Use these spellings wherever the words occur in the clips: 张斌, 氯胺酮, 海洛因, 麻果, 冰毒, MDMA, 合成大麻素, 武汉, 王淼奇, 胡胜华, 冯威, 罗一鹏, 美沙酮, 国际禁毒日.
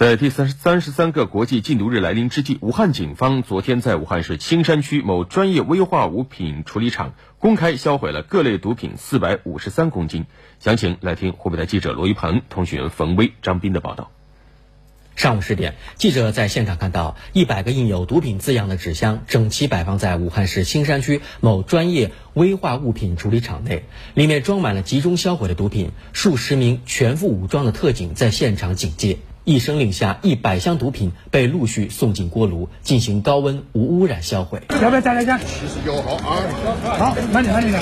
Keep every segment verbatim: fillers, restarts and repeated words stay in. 在第三十三个国际禁毒日来临之际，武汉警方昨天在武汉市青山区某专业危化物品处理厂公开销毁了各类毒品四百五十三公斤。详情来听湖北台记者罗一鹏、通讯员冯威、张斌的报道。上午十点，记者在现场看到，一百个印有毒品字样的纸箱整齐摆放在武汉市青山区某专业危化物品处理厂内，里面装满了集中销毁的毒品。数十名全副武装的特警在现场警戒。一声令下，一百箱毒品被陆续送进锅炉，进行高温无污染销毁。要不要再来一箱？七十九毫啊！好，慢点，慢点。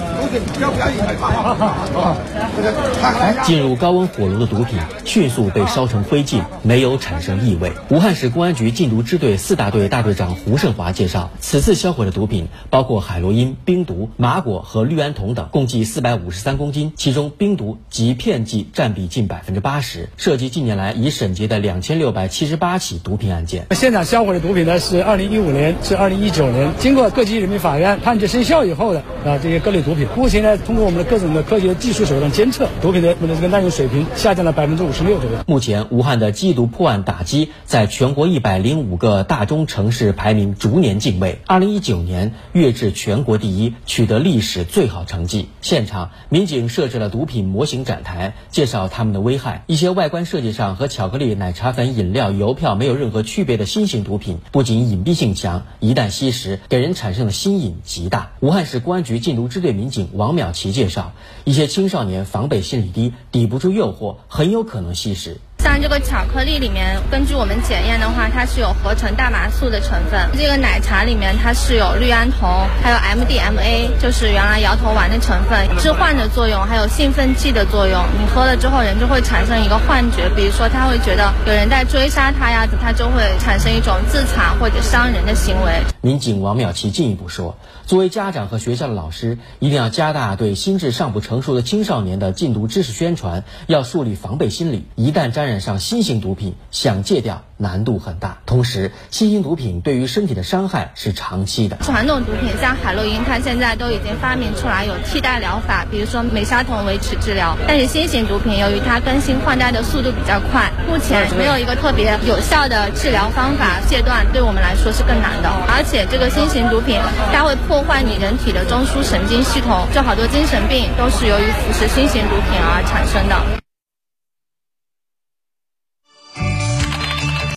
要不要一百块？好好好。进入高温火炉的毒品迅速被烧成灰烬，没有产生异味。武汉市公安局禁毒支队四大队大队长胡胜华介绍，此次销毁的毒品包括海洛因、冰毒、麻果和氯胺酮等，共计四百五十三公斤，其中冰毒及片剂占比近百分之八十，涉及近年来已审结的两千六百七十八起毒品案件。现场销毁的毒品呢，是二零一五年至二零一九年经过各级人民法院判决生效以后的啊这些各类毒品。目前呢，通过我们的各种的科学技术手段监测，毒品的这个滥用水平下降了百分之五十六左右。目前，武汉的缉毒破案打击在全国一百零五个大中城市排名逐年进位，二零一九年跃至全国第一，取得历史最好成绩。现场民警设置了毒品模型展台，介绍它们的危害。一些外观设计上和巧克力、奶茶粉、饮料、邮票没有任何区别的新型毒品，不仅隐蔽性强，一旦吸食给人产生的心瘾极大。武汉市公安局禁毒支队民警王淼奇介绍，一些青少年防备心理低，抵不住诱惑，很有可能吸食。像这个巧克力里面，根据我们检验的话，它是有合成大麻素的成分。这个奶茶里面它是有氯胺酮，还有 M D M A， 就是原来摇头丸的成分，致幻的作用，还有兴奋剂的作用。你喝了之后，人就会产生一个幻觉，比如说他会觉得有人在追杀他呀，他就会产生一种自残或者伤人的行为。民警王淼奇进一步说，作为家长和学校的老师，一定要加大对心智尚不成熟的青少年的禁毒知识宣传，要树立防备心理，一旦沾染上新型毒品，想戒掉难度很大。同时，新型毒品对于身体的伤害是长期的。传统毒品像海洛因，它现在都已经发明出来有替代疗法，比如说美沙酮维持治疗。但是新型毒品由于它更新换代的速度比较快，目前没有一个特别有效的治疗方法，戒断对我们来说是更难的。而且这个新型毒品它会破坏你人体的中枢神经系统，就好多精神病都是由于服食新型毒品而产生的。